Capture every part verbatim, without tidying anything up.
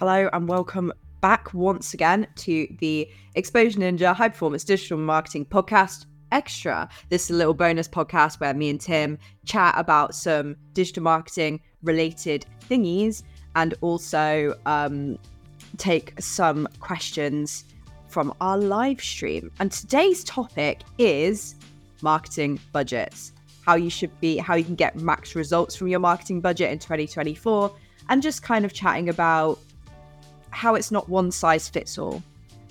Hello and welcome back once again to the Exposure Ninja High Performance Digital Marketing Podcast Extra. This is a little bonus podcast where me and Tim chat about some digital marketing related thingies and also um, take some questions from our live stream. And today's topic is marketing budgets, how you should be, how you can get max results from your marketing budget in twenty twenty-four, and just kind of chatting about how it's not one size fits all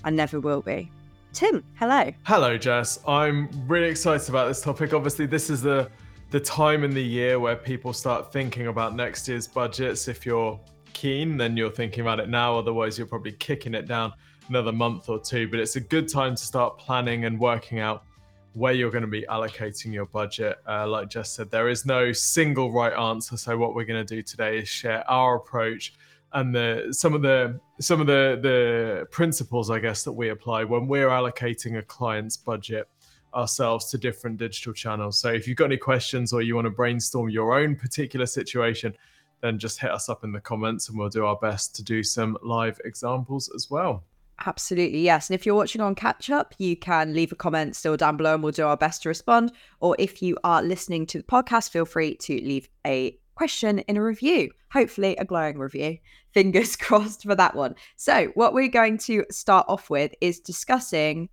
and never will be. Tim, hello. Hello, Jess. I'm really excited about this topic. Obviously, this is the, the time in the year where people start thinking about next year's budgets. If you're keen, then you're thinking about it now. Otherwise, you're probably kicking it down another month or two. But it's a good time to start planning and working out where you're going to be allocating your budget. Uh, like Jess said, there is no single right answer. So what we're going to do today is share our approach and the some of the some of the the principles, I guess, that we apply when we're allocating a client's budget ourselves to different digital channels. So if you've got any questions or you want to brainstorm your own particular situation, then just hit us up in the comments and we'll do our best to do some live examples as well. Absolutely, yes. And if you're watching on catch up, you can leave a comment still down below and we'll do our best to respond. Or if you are listening to the podcast, feel free to leave a question in a review, hopefully a glowing review. Fingers crossed for that one. So what we're going to start off with is discussing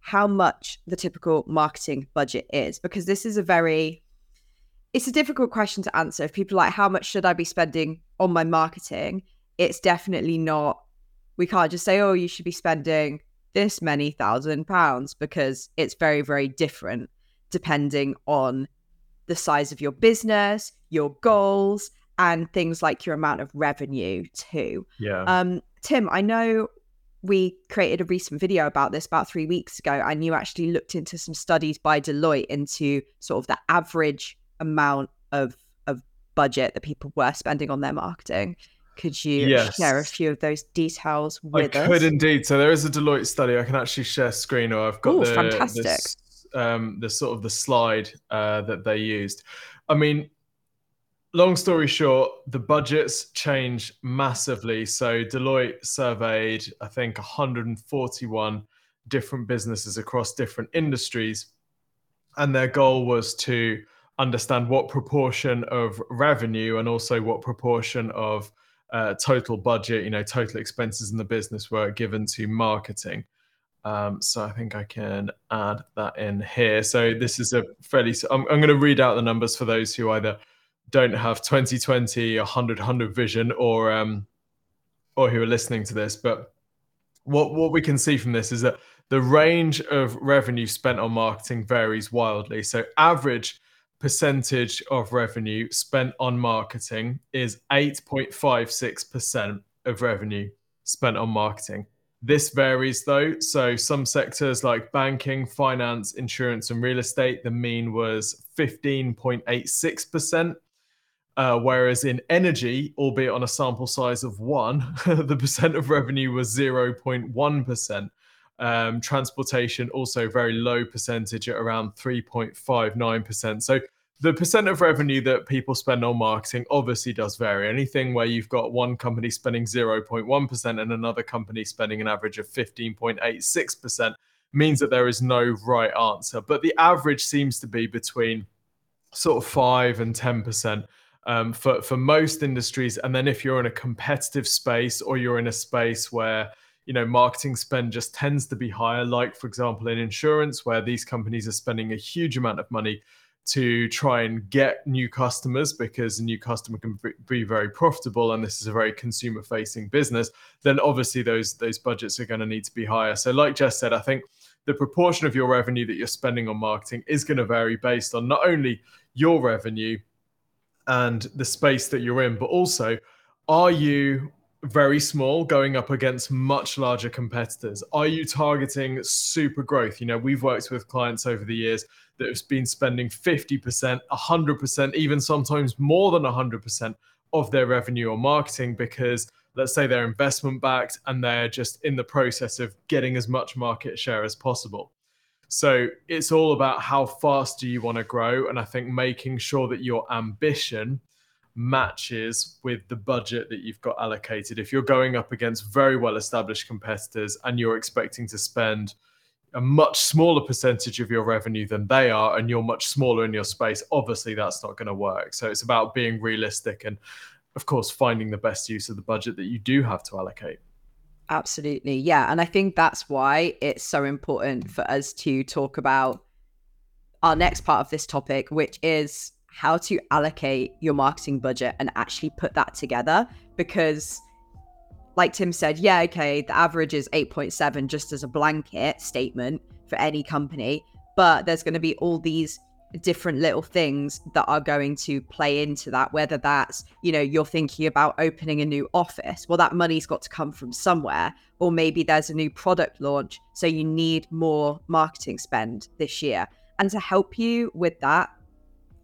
how much the typical marketing budget is, because this is a very, it's a difficult question to answer. If people are like, how much should I be spending on my marketing? It's definitely not, we can't just say, oh, you should be spending this many thousand pounds, because it's very, very different depending on the size of your business, your goals, and things like your amount of revenue too. Yeah. Um, Tim, I know we created a recent video about this about three weeks ago, and you actually looked into some studies by Deloitte into sort of the average amount of of budget that people were spending on their marketing. Could you yes. share a few of those details with us? I could us? indeed. So there is a Deloitte study. I can actually share screen, or I've got Ooh, the... fantastic. This- Um, the sort of the slide uh, that they used. I mean, long story short, the budgets change massively. So Deloitte surveyed, I think, one hundred forty-one different businesses across different industries. And their goal was to understand what proportion of revenue and also what proportion of uh, total budget, you know, total expenses in the business were given to marketing. Um, so I think I can add that in here. So this is a fairly, I'm, I'm going to read out the numbers for those who either don't have twenty twenty, one hundred, one hundred vision, or um, or who are listening to this. But what, what we can see from this is that the range of revenue spent on marketing varies wildly. So average percentage of revenue spent on marketing is eight point five six percent of revenue spent on marketing. This varies though. So some sectors like banking, finance, insurance, and real estate, the mean was fifteen point eight six percent. Uh, whereas in energy, albeit on a sample size of one, the percent of revenue was zero point one percent. Um, transportation, also very low percentage at around three point five nine percent. So the percent of revenue that people spend on marketing obviously does vary. Anything where you've got one company spending zero point one percent and another company spending an average of fifteen point eight six percent means that there is no right answer. But the average seems to be between sort of five and ten percent um, for, for most industries. And then if you're in a competitive space, or you're in a space where, you know, marketing spend just tends to be higher, like, for example, in insurance, where these companies are spending a huge amount of money to try and get new customers, because a new customer can be very profitable, and this is a very consumer-facing business, then obviously those those budgets are going to need to be higher. So like Jess said, I think the proportion of your revenue that you're spending on marketing is going to vary based on not only your revenue and the space that you're in, but also, are you very small going up against much larger competitors? Are you targeting super growth? You know, we've worked with clients over the years that have been spending fifty percent, one hundred percent, even sometimes more than one hundred percent of their revenue on marketing, because let's say they're investment backed and they're just in the process of getting as much market share as possible. So it's all about how fast do you want to grow? And I think making sure that your ambition matches with the budget that you've got allocated. If you're going up against very well-established competitors and you're expecting to spend a much smaller percentage of your revenue than they are, and you're much smaller in your space, obviously that's not going to work. So it's about being realistic and, of course, finding the best use of the budget that you do have to allocate. Absolutely. Yeah. And I think that's why it's so important for us to talk about our next part of this topic, which is how to allocate your marketing budget and actually put that together. Because like Tim said, yeah, okay, the average is eight point seven just as a blanket statement for any company, but there's going to be all these different little things that are going to play into that, whether that's, you know, you're thinking about opening a new office. Well, that money's got to come from somewhere, or maybe there's a new product launch, so you need more marketing spend this year. And to help you with that,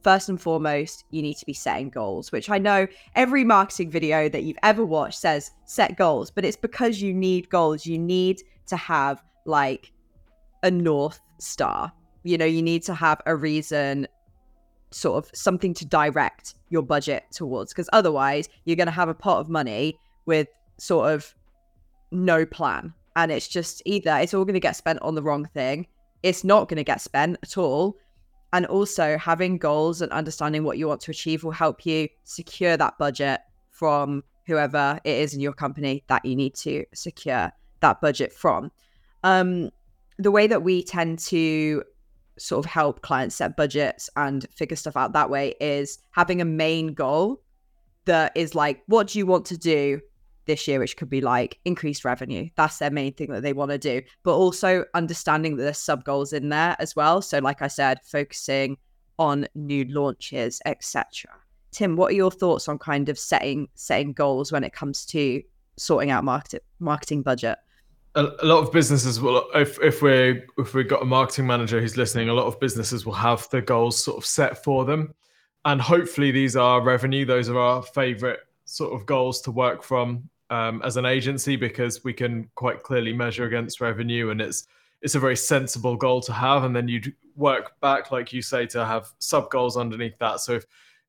first and foremost, you need to be setting goals, which I know every marketing video that you've ever watched says set goals, but it's because you need goals. You need to have like a North Star. You know, you need to have a reason, sort of something to direct your budget towards, because otherwise you're going to have a pot of money with sort of no plan. And it's just either it's all going to get spent on the wrong thing. It's not going to get spent at all. And also having goals and understanding what you want to achieve will help you secure that budget from whoever it is in your company that you need to secure that budget from. Um, the way that we tend to sort of help clients set budgets and figure stuff out that way is having a main goal that is like, what do you want to do this year, which could be like increased revenue. That's their main thing that they want to do, but also understanding that there's sub goals in there as well. So like I said, focusing on new launches, et cetera. Tim, what are your thoughts on kind of setting setting goals when it comes to sorting out market, marketing budget? A, a lot of businesses will, if if we if we've got a marketing manager who's listening, a lot of businesses will have the goals sort of set for them, and hopefully these are revenue. Those are our favorite sort of goals to work from. Um, as an agency, because we can quite clearly measure against revenue, and it's it's a very sensible goal to have. And then you'd work back, like you say, to have sub goals underneath that. So if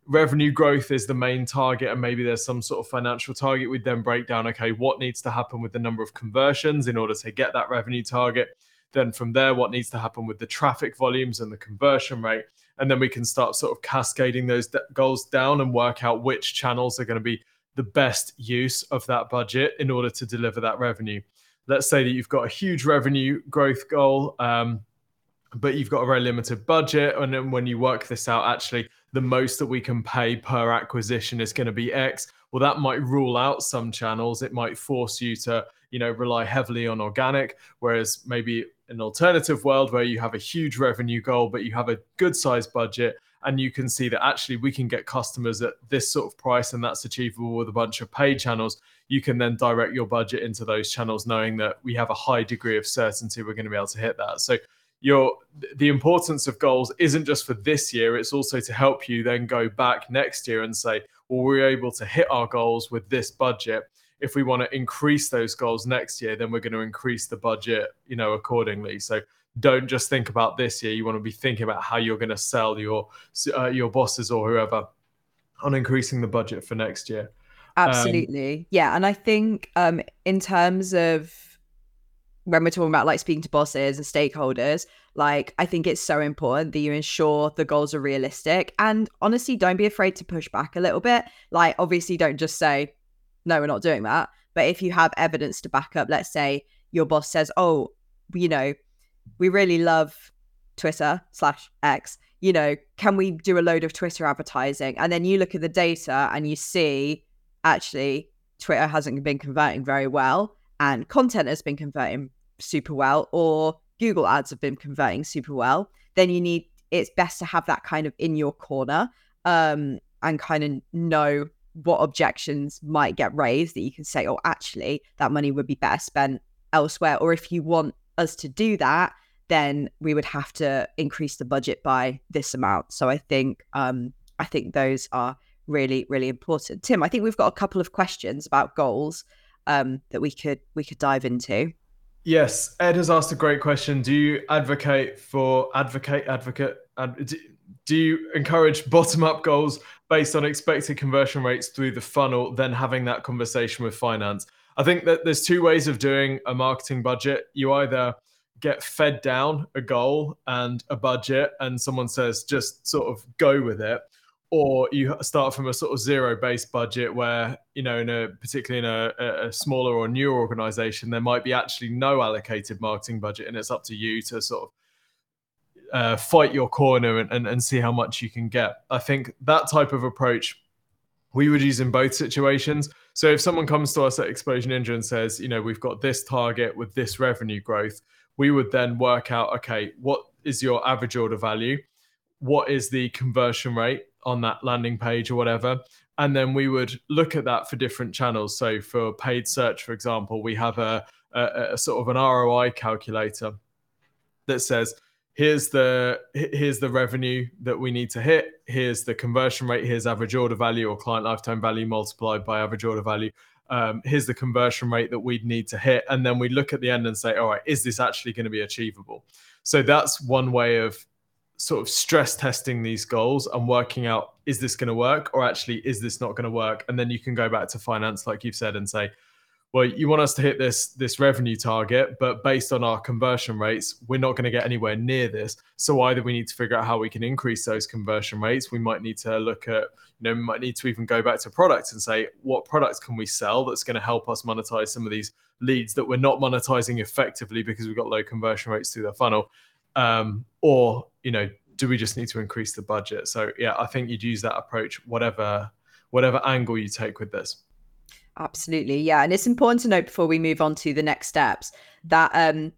revenue growth is the main target, and maybe there's some sort of financial target, we'd then break down, okay, what needs to happen with the number of conversions in order to get that revenue target? Then from there, what needs to happen with the traffic volumes and the conversion rate? And then we can start sort of cascading those de- goals down and work out which channels are going to be the best use of that budget in order to deliver that revenue. Let's say that you've got a huge revenue growth goal, um, but you've got a very limited budget. And then when you work this out, actually, the most that we can pay per acquisition is going to be X. Well, that might rule out some channels. It might force you to, you know, rely heavily on organic, whereas maybe an alternative world where you have a huge revenue goal, but you have a good sized budget, and you can see that actually we can get customers at this sort of price, and that's achievable with a bunch of paid channels. You can then direct your budget into those channels, knowing that we have a high degree of certainty we're going to be able to hit that. So your the importance of goals isn't just for this year. It's also to help you then go back next year and say, well, we're able to hit our goals with this budget. If we want to increase those goals next year, then we're going to increase the budget, you know, accordingly. So don't just think about this year. You want to be thinking about how you're going to sell your uh, your bosses or whoever on increasing the budget for next year. Absolutely. Um, yeah. And I think um, in terms of when we're talking about like speaking to bosses and stakeholders, like I think it's so important that you ensure the goals are realistic. And honestly, don't be afraid to push back a little bit. Like obviously don't just say, no, we're not doing that. But if you have evidence to back up, let's say your boss says, oh, you know, we really love Twitter slash X, you know, can we do a load of Twitter advertising? And then you look at the data and you see, actually, Twitter hasn't been converting very well and content has been converting super well, or Google ads have been converting super well. Then you need, it's best to have that kind of in your corner um, and kind of know what objections might get raised that you can say, oh, actually, that money would be better spent elsewhere. Or if you want us to do that, then we would have to increase the budget by this amount. So I think um, I think those are really, really important. Tim, I think we've got a couple of questions about goals um, that we could we could dive into. Yes, Ed has asked a great question. Do you advocate for advocate advocate? Ad, do, Do you encourage bottom-up goals based on expected conversion rates through the funnel, then having that conversation with finance? I think that there's two ways of doing a marketing budget. You either get fed down a goal and a budget and someone says, just sort of go with it. Or you start from a sort of zero-based budget where, you know, in a particularly in a, a smaller or newer organization, there might be actually no allocated marketing budget, and it's up to you to sort of uh, fight your corner and, and, and see how much you can get. I think that type of approach we would use in both situations. So if someone comes to us at Exposure Ninja and says, you know, we've got this target with this revenue growth, we would then work out, okay, what is your average order value? What is the conversion rate on that landing page or whatever? And then we would look at that for different channels. So for paid search, for example, we have a, a, a sort of an R O I calculator that says, here's the here's the revenue that we need to hit. Here's the conversion rate. Here's average order value or client lifetime value multiplied by average order value. Um, here's the conversion rate that we'd need to hit. And then we look at the end and say, all right, is this actually going to be achievable? So that's one way of sort of stress testing these goals and working out, is this going to work, or actually is this not going to work? And then you can go back to finance, like you've said, and say, well, you want us to hit this this revenue target, but based on our conversion rates, we're not going to get anywhere near this. So either we need to figure out how we can increase those conversion rates. We might need to look at, you know, we might need to even go back to products and say, what products can we sell that's going to help us monetize some of these leads that we're not monetizing effectively because we've got low conversion rates through the funnel? Um, or, you know, do we just need to increase the budget? So yeah, I think you'd use that approach, whatever, whatever angle you take with this. Absolutely. Yeah. And it's important to note before we move on to the next steps that, um,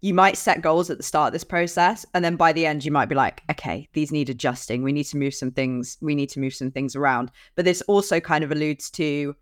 you might set goals at the start of this process, and then by the end, you might be like, okay, these need adjusting. We need to move some things. We need to move some things around. But this also kind of alludes to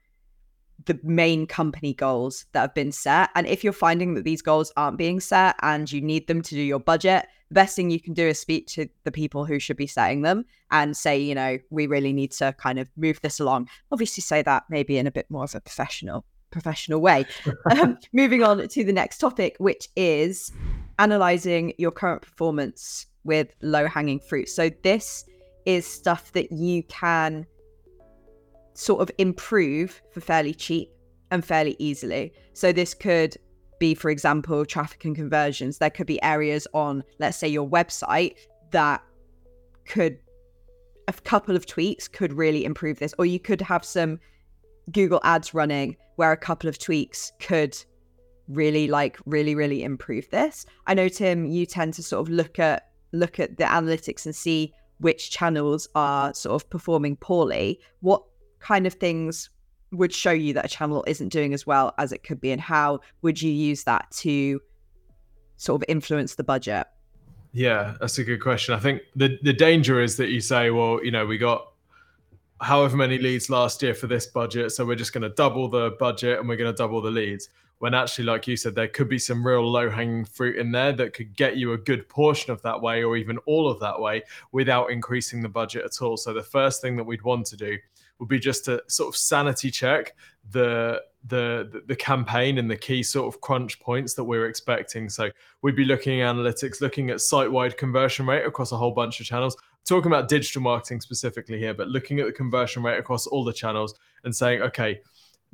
the main company goals that have been set. And if you're finding that these goals aren't being set and you need them to do your budget, the best thing you can do is speak to the people who should be setting them and say, you know, we really need to kind of move this along. Obviously say that maybe in a bit more of a professional, professional way. um, moving on to the next topic, which is analyzing your current performance with low-hanging fruit. So this is stuff that you can sort of improve for fairly cheap and fairly easily. So this could be, for example, traffic and conversions. There could be areas on, let's say, your website that could, a couple of tweaks could really improve this. Or you could have some Google ads running where a couple of tweaks could really like really, really improve this. I know, Tim, you tend to sort of look at look at the analytics and see which channels are sort of performing poorly. What kind of things would show you that a channel isn't doing as well as it could be, and how would you use that to sort of influence the budget? Yeah, that's a good question. I think the the danger is that you say, well, you know, we got however many leads last year for this budget, so we're just going to double the budget and we're going to double the leads, when actually, like you said, there could be some real low-hanging fruit in there that could get you a good portion of that way or even all of that way without increasing the budget at all. So the first thing that we'd want to do would be just to sort of sanity check the the the campaign and the key sort of crunch points that we're expecting. So we'd be looking at analytics, looking at site-wide conversion rate across a whole bunch of channels, talking about digital marketing specifically here, but looking at the conversion rate across all the channels and saying, okay,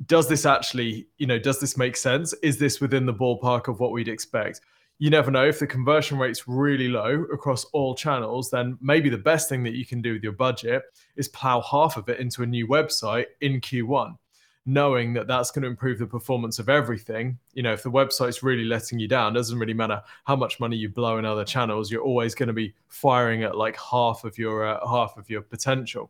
does this actually, you know, does this make sense? Is this within the ballpark of what we'd expect? You never know. If the conversion rate's really low across all channels, then maybe the best thing that you can do with your budget is plow half of it into a new website in Q one, knowing that that's going to improve the performance of everything. You know, if the website's really letting you down, it doesn't really matter how much money you blow in other channels. You're always going to be firing at like half of your uh, half of your potential.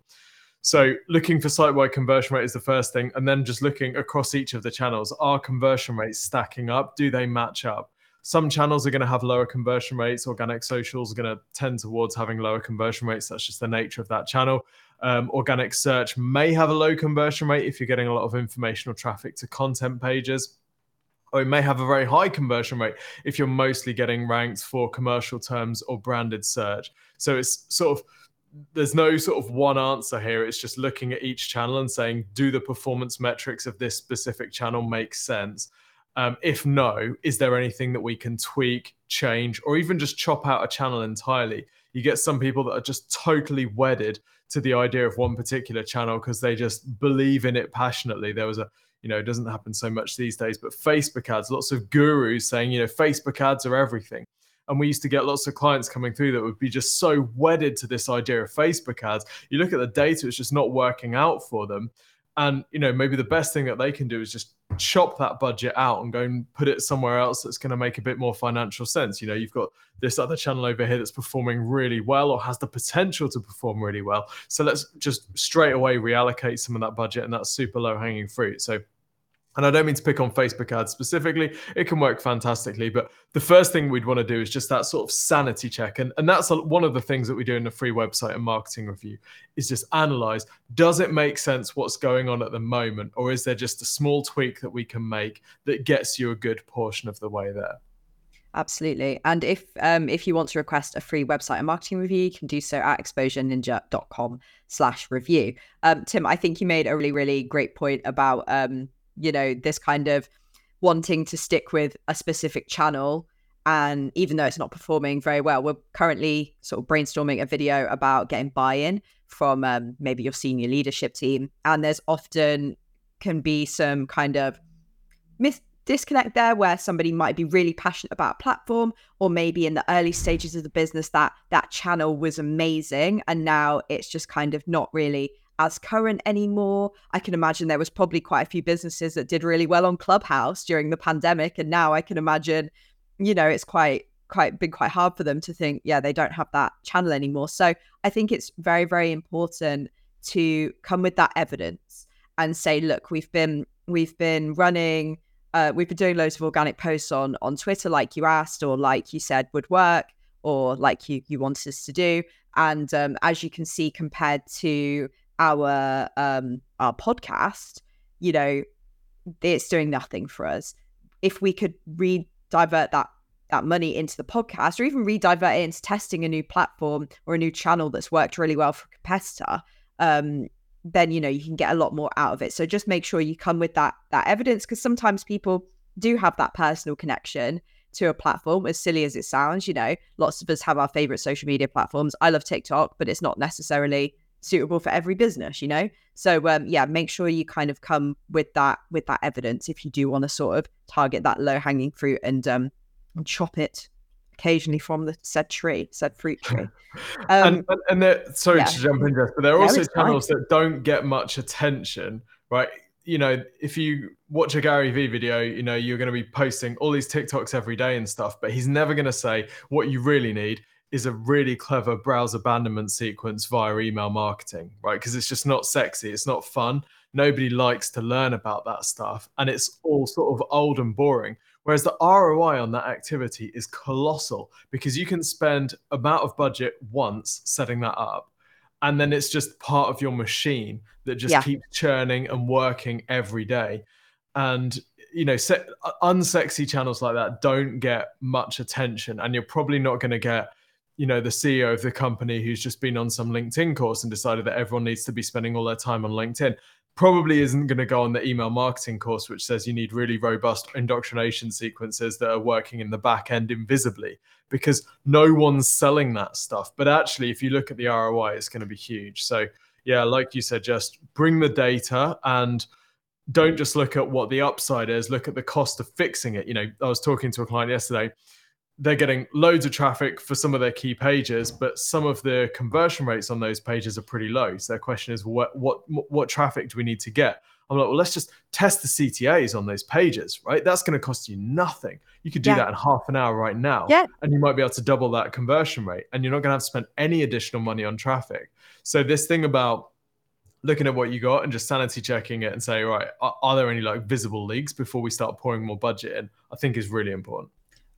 So looking for site-wide conversion rate is the first thing, and then just looking across each of the channels. Are conversion rates stacking up? Do they match up? Some channels are going to have lower conversion rates. Organic socials are going to tend towards having lower conversion rates. That's just the nature of that channel. Um, organic search may have a low conversion rate if you're getting a lot of informational traffic to content pages. Or it may have a very high conversion rate if you're mostly getting ranked for commercial terms or branded search. So it's sort of, there's no sort of one answer here. It's just looking at each channel and saying, do the performance metrics of this specific channel make sense? Um, if no, is there anything that we can tweak, change, or even just chop out a channel entirely? You get some people that are just totally wedded to the idea of one particular channel because they just believe in it passionately. There was a, you know, it doesn't happen so much these days, but Facebook ads, lots of gurus saying, you know, Facebook ads are everything. And we used to get lots of clients coming through that would be just so wedded to this idea of Facebook ads. You look at the data, it's just not working out for them. And, you know, maybe the best thing that they can do is just chop that budget out and go and put it somewhere else that's going to make a bit more financial sense. You know, you've got this other channel over here that's performing really well or has the potential to perform really well. So let's just straight away reallocate some of that budget, and that's super low hanging fruit. So, and I don't mean to pick on Facebook ads specifically, it can work fantastically, but the first thing we'd want to do is just that sort of sanity check. And, and that's a, one of the things that we do in the free website and marketing review is just analyze, does it make sense what's going on at the moment? Or is there just a small tweak that we can make that gets you a good portion of the way there? Absolutely. And if um, if you want to request a free website and marketing review, you can do so at exposure ninja dot com slash review. Um, Tim, I think you made a really, really great point about um, you know, this kind of wanting to stick with a specific channel. And even though it's not performing very well, we're currently sort of brainstorming a video about getting buy-in from um, maybe your senior leadership team. And there's often can be some kind of mis- disconnect there where somebody might be really passionate about a platform, or maybe in the early stages of the business that that channel was amazing. And now it's just kind of not really as current anymore. I can imagine there was probably quite a few businesses that did really well on Clubhouse during the pandemic. And now I can imagine, you know, it's quite, quite been quite hard for them to think, yeah, they don't have that channel anymore. So I think it's very, very important to come with that evidence and say, look, we've been, we've been running, uh, we've been doing loads of organic posts on, on Twitter, like you asked, or like you said would work, or like you, you wanted us to do. And um, as you can see, compared to our um our podcast, you know, it's doing nothing for us. If we could re-divert that that money into the podcast, or even re-divert it into testing a new platform or a new channel that's worked really well for a competitor, um then you know you can get a lot more out of it. So just make sure you come with that that evidence, because sometimes people do have that personal connection to a platform, as silly as it sounds. You know, lots of us have our favorite social media platforms. I love TikTok, but it's not necessarily suitable for every business, you know? So um, yeah, make sure you kind of come with that, with that evidence if you do want to sort of target that low hanging fruit and, um, and chop it occasionally from the said tree, said fruit tree. Um, and and, and there, sorry yeah. to jump in, Jess, but there are no, also channels fine. that don't get much attention, right? You know, if you watch a Gary Vee video, you know, you're going to be posting all these TikToks every day and stuff, but he's never going to say what you really need is a really clever browse abandonment sequence via email marketing, right? Because it's just not sexy. It's not fun. Nobody likes to learn about that stuff. And it's all sort of old and boring. Whereas the R O I on that activity is colossal, because you can spend amount of budget once setting that up. And then it's just part of your machine that just yeah. keeps churning and working every day. And you know, se- unsexy channels like that don't get much attention. And you're probably not going to get, you know, the C E O of the company who's just been on some LinkedIn course and decided that everyone needs to be spending all their time on LinkedIn, probably isn't going to go on the email marketing course, which says you need really robust indoctrination sequences that are working in the back end invisibly, because no one's selling that stuff. But actually, if you look at the R O I, it's going to be huge. So yeah, like you said, just bring the data and don't just look at what the upside is, look at the cost of fixing it. You know, I was talking to a client yesterday. They're getting loads of traffic for some of their key pages, but some of the conversion rates on those pages are pretty low. So their question is, what what what traffic do we need to get? I'm like, well, let's just test the C T As on those pages, right? That's going to cost you nothing. You could do yeah. that in half an hour right now, yeah. and you might be able to double that conversion rate, and you're not going to have to spend any additional money on traffic. So this thing about looking at what you got and just sanity checking it and say, right, are, are there any like visible leaks before we start pouring more budget in, I think is really important.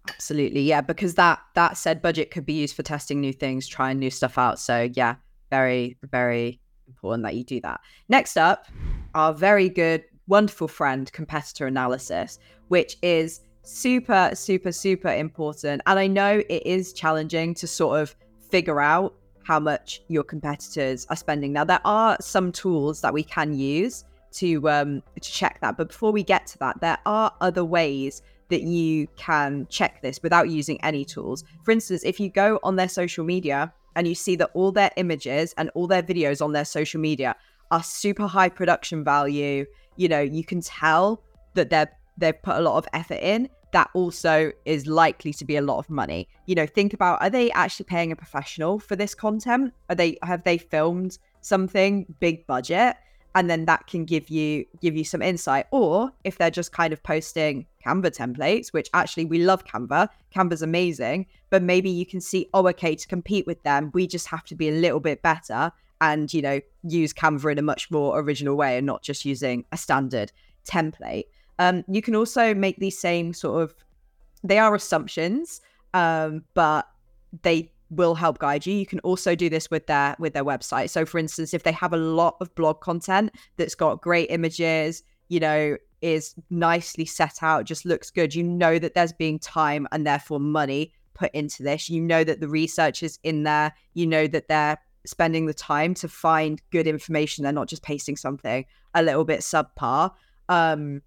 Absolutely. Yeah. Because that, that said budget could be used for testing new things, trying new stuff out. So yeah, very, very important that you do that. Next up, our very good, wonderful friend, competitor analysis, which is super, super, super important. And I know it is challenging to sort of figure out how much your competitors are spending. Now, there are some tools that we can use to, um, to check that. But before we get to that, there are other ways that you can check this without using any tools. For instance, if you go on their social media and you see that all their images and all their videos on their social media are super high production value, you know, you can tell that they're they've put a lot of effort in, that also is likely to be a lot of money. You know, think about, are they actually paying a professional for this content? Are they, have they filmed something big budget? And then that can give you, give you some insight. Or if they're just kind of posting Canva templates, which actually we love Canva, Canva's amazing, but maybe you can see, oh, okay, to compete with them, we just have to be a little bit better and, you know, use Canva in a much more original way and not just using a standard template. Um, you can also make these same sort of, they are assumptions, um, but they will help guide you. You can also do this with their with their website. So for instance, if they have a lot of blog content that's got great images, you know, is nicely set out, just looks good, you know that there's being time and therefore money put into this. You know that the research is in there. You know that they're spending the time to find good information. They're not just pasting something a little bit subpar. Um,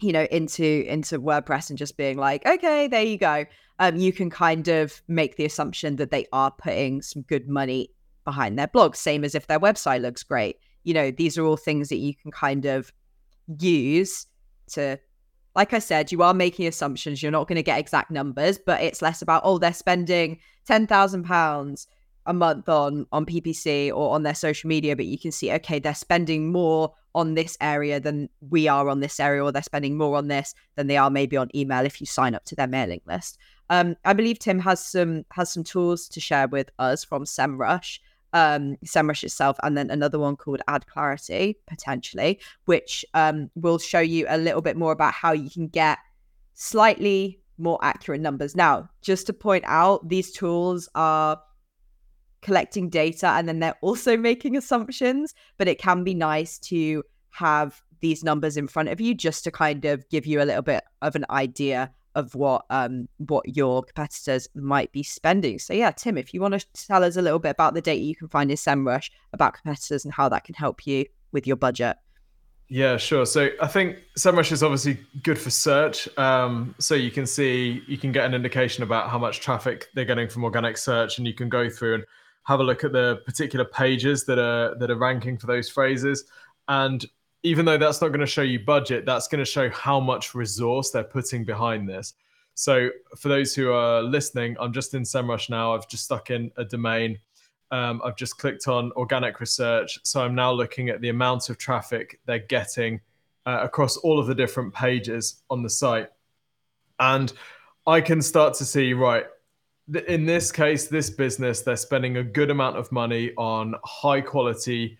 you know, into into WordPress and just being like, okay, there you go. Um, you can kind of make the assumption that they are putting some good money behind their blog, same as if their website looks great. You know, these are all things that you can kind of use to, like I said, you are making assumptions. You're not going to get exact numbers, but it's less about, oh, they're spending ten thousand pounds a month on, on P P C or on their social media, but you can see, okay, they're spending more on this area than we are on this area, or they're spending more on this than they are maybe on email if you sign up to their mailing list. Um, I believe Tim has some has some tools to share with us from Semrush, um, Semrush itself, and then another one called Ad Clarity, potentially, which um, will show you a little bit more about how you can get slightly more accurate numbers. Now, just to point out, these tools are collecting data and then they're also making assumptions, but it can be nice to have these numbers in front of you just to kind of give you a little bit of an idea of what um what your competitors might be spending. So yeah, Tim, if you want to tell us a little bit about the data you can find in Semrush about competitors and how that can help you with your budget. Yeah, sure. So I think Semrush is obviously good for search. Um, so you can see, you can get an indication about how much traffic they're getting from organic search, and you can go through and have a look at the particular pages that are that are ranking for those phrases. And even though that's not going to show you budget, that's going to show how much resource they're putting behind this. So for those who are listening, I'm just in Semrush now. I've just stuck in a domain. Um, I've just clicked on organic research. So I'm now looking at the amount of traffic they're getting uh, across all of the different pages on the site. And I can start to see, right, in this case, this business, they're spending a good amount of money on high quality,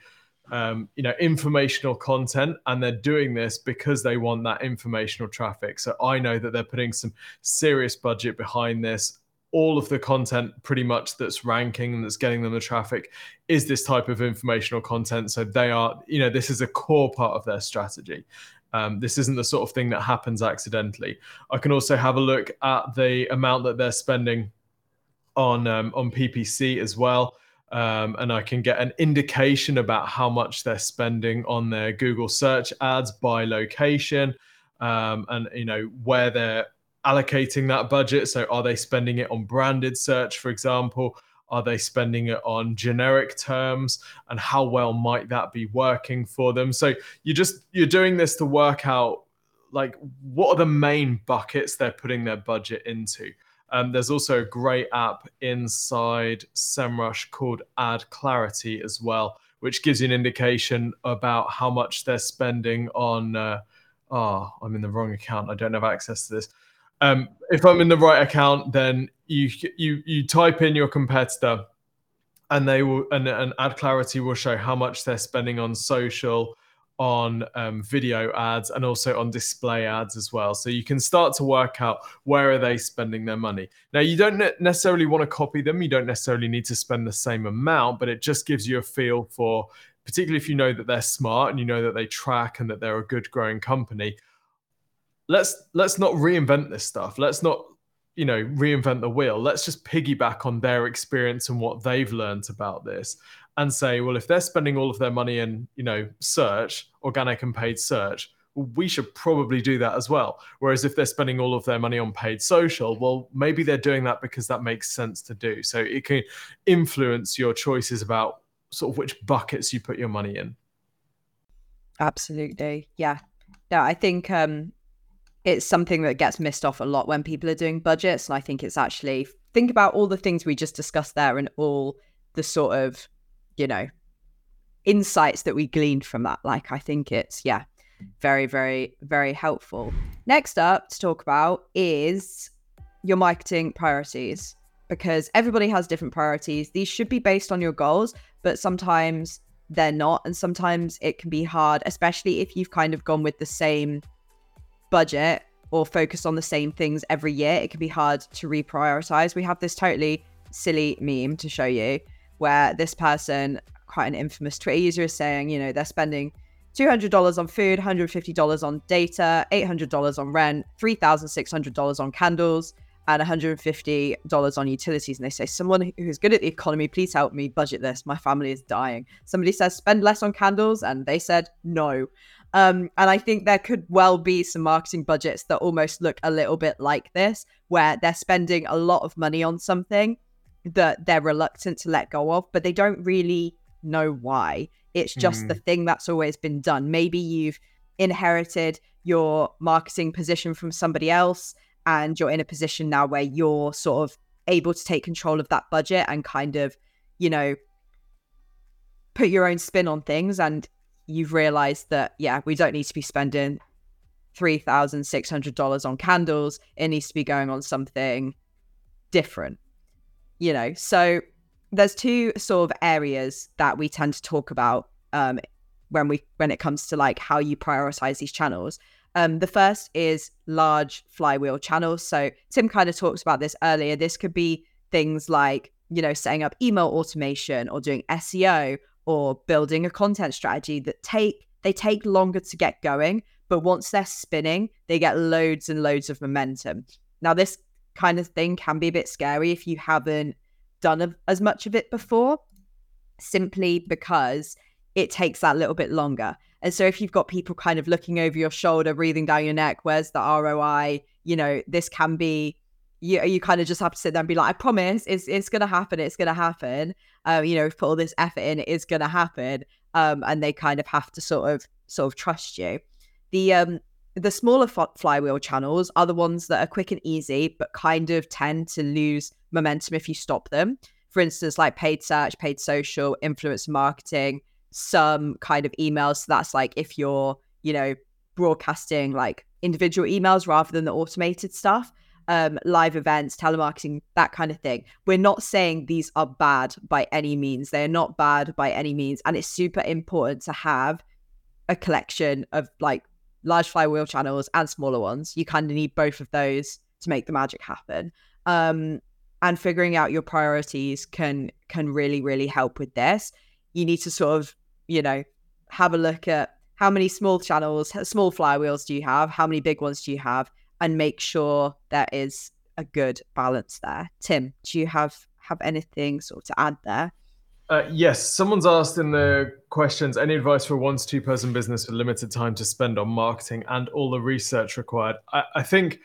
um, you know, informational content, and they're doing this because they want that informational traffic. So I know that they're putting some serious budget behind this. All of the content pretty much that's ranking and that's getting them the traffic is this type of informational content. So they are, you know, this is a core part of their strategy. Um, this isn't the sort of thing that happens accidentally. I can also have a look at the amount that they're spending on um, on P P C as well. Um, and I can get an indication about how much they're spending on their Google search ads by location, um, and, you know, where they're allocating that budget. So are they spending it on branded search, for example? Are they spending it on generic terms, and how well might that be working for them? So you just, you're doing this to work out, like, what are the main buckets they're putting their budget into? Um, there's also a great app inside Semrush called Ad Clarity as well, which gives you an indication about how much they're spending on, uh, oh, I'm in the wrong account. I don't have access to this. Um, if I'm in the right account, then you you you type in your competitor, and they will, and, and Ad Clarity will show how much they're spending on social, on um, video ads, and also on display ads as well. So you can start to work out where are they spending their money. Now, you don't necessarily want to copy them. You don't necessarily need to spend the same amount, but it just gives you a feel for, particularly if you know that they're smart and you know that they track and that they're a good growing company. Let's let's not reinvent this stuff. Let's not, you know, reinvent the wheel. Let's just piggyback on their experience and what they've learned about this, and say, well, if they're spending all of their money in, you know, search, organic and paid search, well, we should probably do that as well. Whereas if they're spending all of their money on paid social, well, maybe they're doing that because that makes sense to do. So it can influence your choices about sort of which buckets you put your money in. Absolutely. Yeah. No, I think um, it's something that gets missed off a lot when people are doing budgets. And I think it's actually, think about all the things we just discussed there and all the sort of, you know, insights that we gleaned from that. Like, I think it's, yeah, very, very, very helpful. Next up to talk about is your marketing priorities, because everybody has different priorities. These should be based on your goals, but sometimes they're not. And sometimes it can be hard, especially if you've kind of gone with the same budget or focused on the same things every year. It can be hard to reprioritize. We have this totally silly meme to show you where this person, quite an infamous Twitter user, is saying, you know, they're spending two hundred dollars on food, one hundred fifty dollars on data, eight hundred dollars on rent, three thousand six hundred dollars on candles, and one hundred fifty dollars on utilities. And they say, someone who's good at the economy, please help me budget this. My family is dying. Somebody says, spend less on candles. And they said, no. Um, and I think there could well be some marketing budgets that almost look a little bit like this, where they're spending a lot of money on something that they're reluctant to let go of, but they don't really know why. It's just mm. the thing that's always been done. Maybe you've inherited your marketing position from somebody else, and you're in a position now where you're sort of able to take control of that budget and kind of, you know, put your own spin on things. And you've realized that, yeah, we don't need to be spending three thousand six hundred dollars on candles. It needs to be going on something different, you know? So there's two sort of areas that we tend to talk about um, when we when it comes to like how you prioritize these channels. Um, the first is large flywheel channels. So Tim kind of talked about this earlier. This could be things like, you know, setting up email automation or doing S E O or building a content strategy that take they take longer to get going, but once they're spinning, they get loads and loads of momentum. Now, this kind of thing can be a bit scary if you haven't done as much of it before, simply because it takes that little bit longer. And so if you've got people kind of looking over your shoulder, breathing down your neck, where's the R O I? You know, this can be, you, you kind of just have to sit there and be like, I promise it's it's going to happen. It's going to happen. Um, you know, put all this effort in, it is going to happen. Um, and they kind of have to sort of, sort of trust you. The, um, the smaller flywheel channels are the ones that are quick and easy, but kind of tend to lose momentum if you stop them. For instance, like paid search, paid social, influencer marketing, some kind of emails. So that's like if you're, you know, broadcasting like individual emails rather than the automated stuff, um, live events, telemarketing, that kind of thing. We're not saying these are bad by any means. They're not bad by any means. And it's super important to have a collection of like large flywheel channels and smaller ones. You kind of need both of those to make the magic happen. Um, and figuring out your priorities can can really, really help with this. You need to sort of, you know, have a look at how many small channels, small flywheels do you have? How many big ones do you have? And make sure there is a good balance there. Tim, do you have, have anything sort of to add there? Uh, yes, someone's asked in the questions, any advice for a one to two person business with limited time to spend on marketing and all the research required? I, I think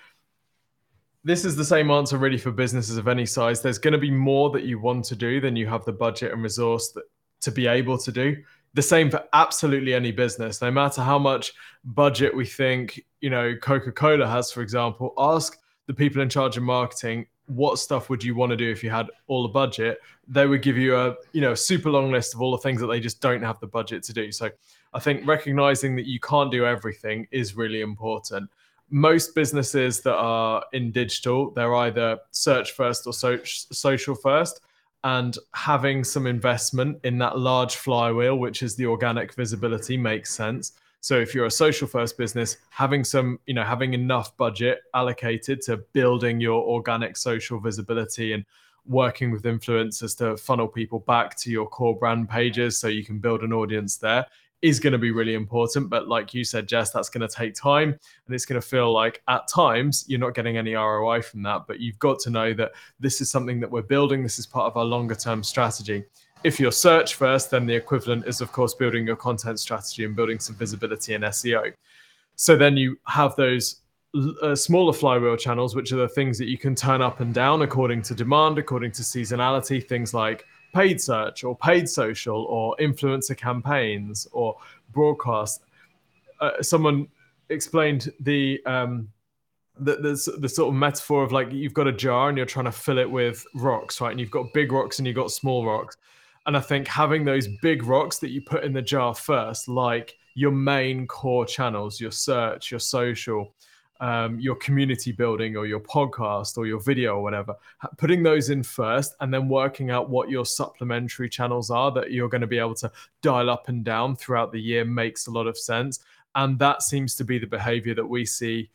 this is the same answer really for businesses of any size. There's going to be more that you want to do than you have the budget and resource that, to be able to do. The same for absolutely any business, no matter how much budget we think, you know, Coca-Cola has, for example. Ask the people in charge of marketing, what stuff would you want to do if you had all the budget? They would give you a, you know, super long list of all the things that they just don't have the budget to do. So I think recognizing that you can't do everything is really important. Most businesses that are in digital, they're either search first or so- social first. And having some investment in that large flywheel, which is the organic visibility, makes sense. So if you're a social first business, having some, you know, having enough budget allocated to building your organic social visibility and working with influencers to funnel people back to your core brand pages so you can build an audience there is going to be really important. But like you said, Jess, that's going to take time, and it's going to feel like at times you're not getting any R O I from that, but you've got to know that this is something that we're building. This is part of our longer term strategy. If you're search first, then the equivalent is of course building your content strategy and building some visibility in S E O. So then you have those uh, smaller flywheel channels, which are the things that you can turn up and down according to demand, according to seasonality, things like paid search or paid social or influencer campaigns or broadcast. Uh, someone explained the, um, the, the, the sort of metaphor of like, you've got a jar and you're trying to fill it with rocks, right? And you've got big rocks and you've got small rocks. And I think having those big rocks that you put in the jar first, like your main core channels, your search, your social, um, your community building or your podcast or your video or whatever, putting those in first and then working out what your supplementary channels are that you're going to be able to dial up and down throughout the year makes a lot of sense. And that seems to be the behavior that we see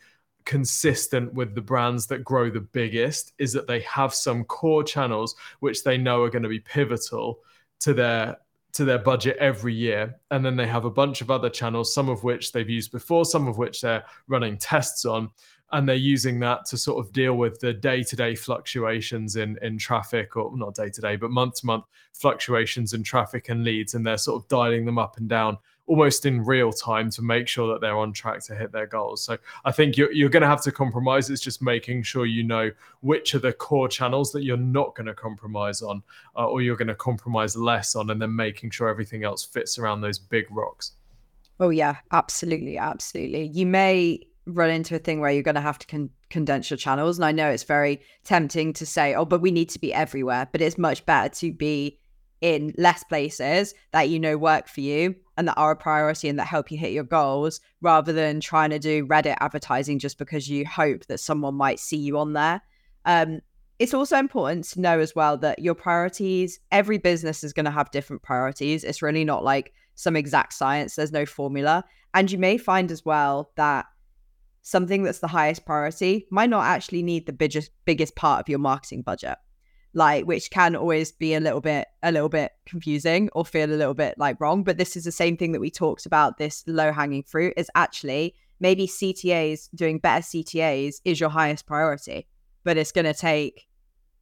consistent with the brands that grow the biggest, is that they have some core channels which they know are going to be pivotal to their to their budget every year. And then they have a bunch of other channels, some of which they've used before, some of which they're running tests on. And they're using that to sort of deal with the day-to-day fluctuations in, in traffic, or not day-to-day, but month-to-month fluctuations in traffic and leads. And they're sort of dialing them up and down almost in real time to make sure that they're on track to hit their goals. So I think you're, you're going to have to compromise. It's just making sure you know which are the core channels that you're not going to compromise on, uh, or you're going to compromise less on, and then making sure everything else fits around those big rocks. Oh, yeah, absolutely. Absolutely. You may run into a thing where you're going to have to con- condense your channels. And I know it's very tempting to say, oh, but we need to be everywhere, but it's much better to be in less places that you know work for you and that are a priority and that help you hit your goals, rather than trying to do Reddit advertising just because you hope that someone might see you on there. Um, it's also important to know as well that your priorities, every business is going to have different priorities. It's really not like some exact science. There's no formula. And you may find as well that something that's the highest priority might not actually need the biggest biggest part of your marketing budget, like, which can always be a little bit a little bit confusing or feel a little bit like wrong. But this is the same thing that we talked about. This low-hanging fruit is actually maybe C T As, doing better C T As is your highest priority, but it's going to take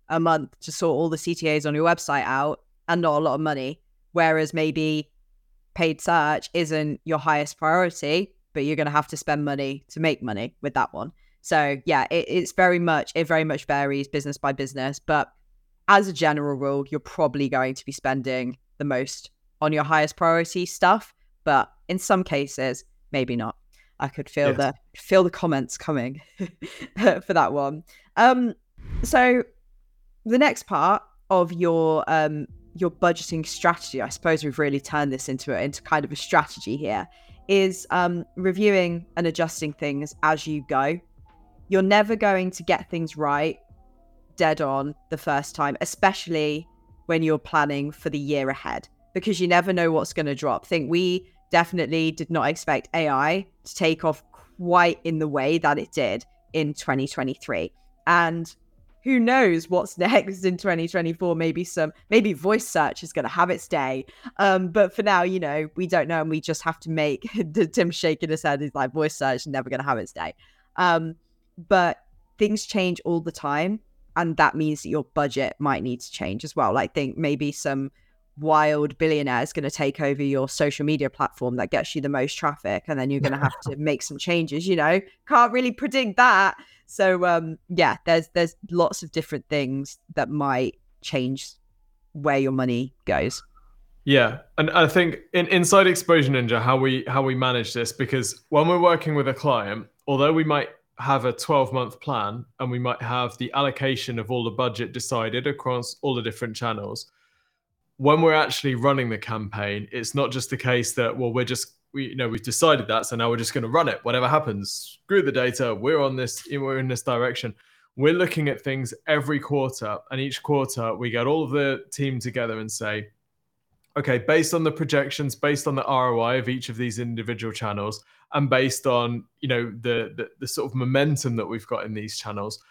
a month to sort all the C T As on your website out and not a lot of money. Whereas maybe paid search isn't your highest priority, but you're going to have to spend money to make money with that one. So yeah, it, it's very much, it very much varies business by business. But as a general rule, you're probably going to be spending the most on your highest priority stuff. But in some cases, maybe not. I could feel yes. the feel the comments coming for that one. Um, so the next part of your um, your budgeting strategy, I suppose we've really turned this into a, into kind of a strategy here, is um, reviewing and adjusting things as you go. You're never going to get things right dead on the first time, especially when you're planning for the year ahead, because you never know what's going to drop. I think we definitely did not expect A I to take off quite in the way that it did in twenty twenty-three. And who knows what's next in twenty twenty-four? Maybe some, maybe voice search is going to have its day. Um, but for now, you know, we don't know, and we just have to make. Tim shaking his head is like, voice search is never going to have its day. Um, but things change all the time, and that means that your budget might need to change as well. Like, think maybe some wild billionaire is going to take over your social media platform that gets you the most traffic, and then you're going to have to make some changes. You know, can't really predict that. So um yeah, there's there's lots of different things that might change where your money goes. Yeah, and I think in inside Exposure Ninja, how we how we manage this, because when we're working with a client, although we might have a twelve month plan and we might have the allocation of all the budget decided across all the different channels, when we're actually running the campaign, it's not just the case that, well, we're just, we, you know, we've decided that, so now we're just going to run it. Whatever happens, screw the data. We're on this, we're in this direction. We're looking at things every quarter, and each quarter we get all of the team together and say, okay, based on the projections, based on the R O I of each of these individual channels, and based on, you know, the the, the sort of momentum that we've got in these channels,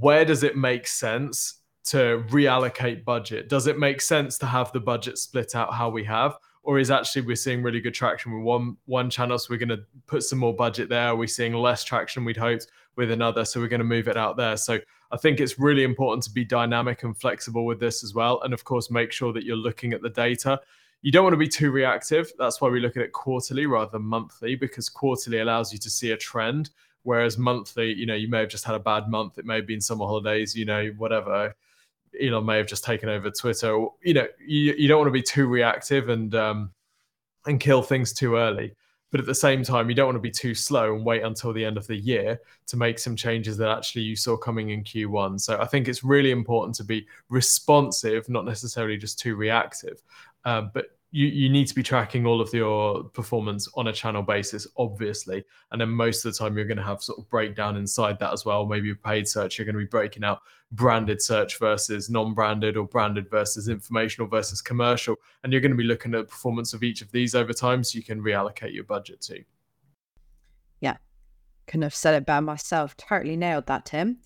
where does it make sense to reallocate budget? Does it make sense to have the budget split out how we have? Or is actually we're seeing really good traction with one one channel, so we're going to put some more budget there. Are we seeing less traction we'd hoped with another, so we're going to move it out there? So I think it's really important to be dynamic and flexible with this as well. And of course, make sure that you're looking at the data. You don't want to be too reactive. That's why we look at it quarterly rather than monthly, because quarterly allows you to see a trend, whereas monthly, you know, you may have just had a bad month. It may have been summer holidays, you know, whatever. Elon may have just taken over Twitter. You know, you, you don't want to be too reactive and um, and kill things too early. But at the same time, you don't want to be too slow and wait until the end of the year to make some changes that actually you saw coming in Q one. So I think it's really important to be responsive, not necessarily just too reactive. Um, but you, you need to be tracking all of your performance on a channel basis, obviously. And then most of the time, you're going to have sort of breakdown inside that as well. Maybe paid search, you're going to be breaking out branded search versus non-branded, or branded versus informational versus commercial. And you're going to be looking at the performance of each of these over time, so you can reallocate your budget too. Yeah, couldn't have said it better myself. Totally nailed that, Tim.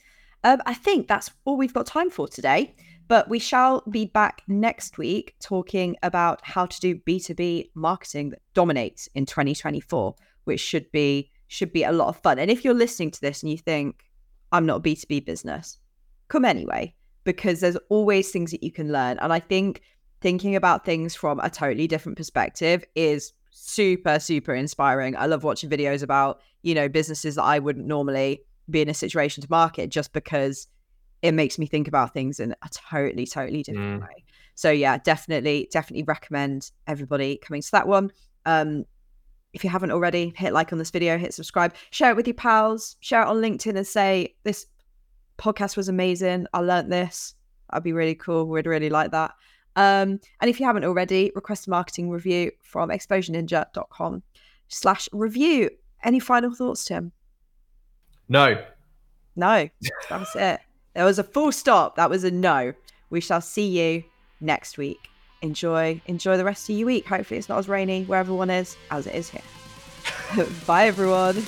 Um, I think that's all we've got time for today. But we shall be back next week talking about how to do B two B marketing that dominates in twenty twenty-four, which should be should be a lot of fun. And if you're listening to this and you think, I'm not a B two B business, come anyway, because there's always things that you can learn. And I think thinking about things from a totally different perspective is super, super inspiring. I love watching videos about, you know, businesses that I wouldn't normally be in a situation to market, just because it makes me think about things in a totally, totally different mm. way. So yeah, definitely, definitely recommend everybody coming to that one. Um, if you haven't already, hit like on this video, hit subscribe, share it with your pals, share it on LinkedIn and say, this podcast was amazing. I learned this. That'd be really cool. We'd really like that. Um, and if you haven't already, request a marketing review from exposure ninja dot com slash review. Any final thoughts, Tim? No. No, that's it. There was a full stop. That was a no. We shall see you next week. Enjoy, enjoy the rest of your week. Hopefully it's not as rainy where everyone is as it is here. Bye, everyone.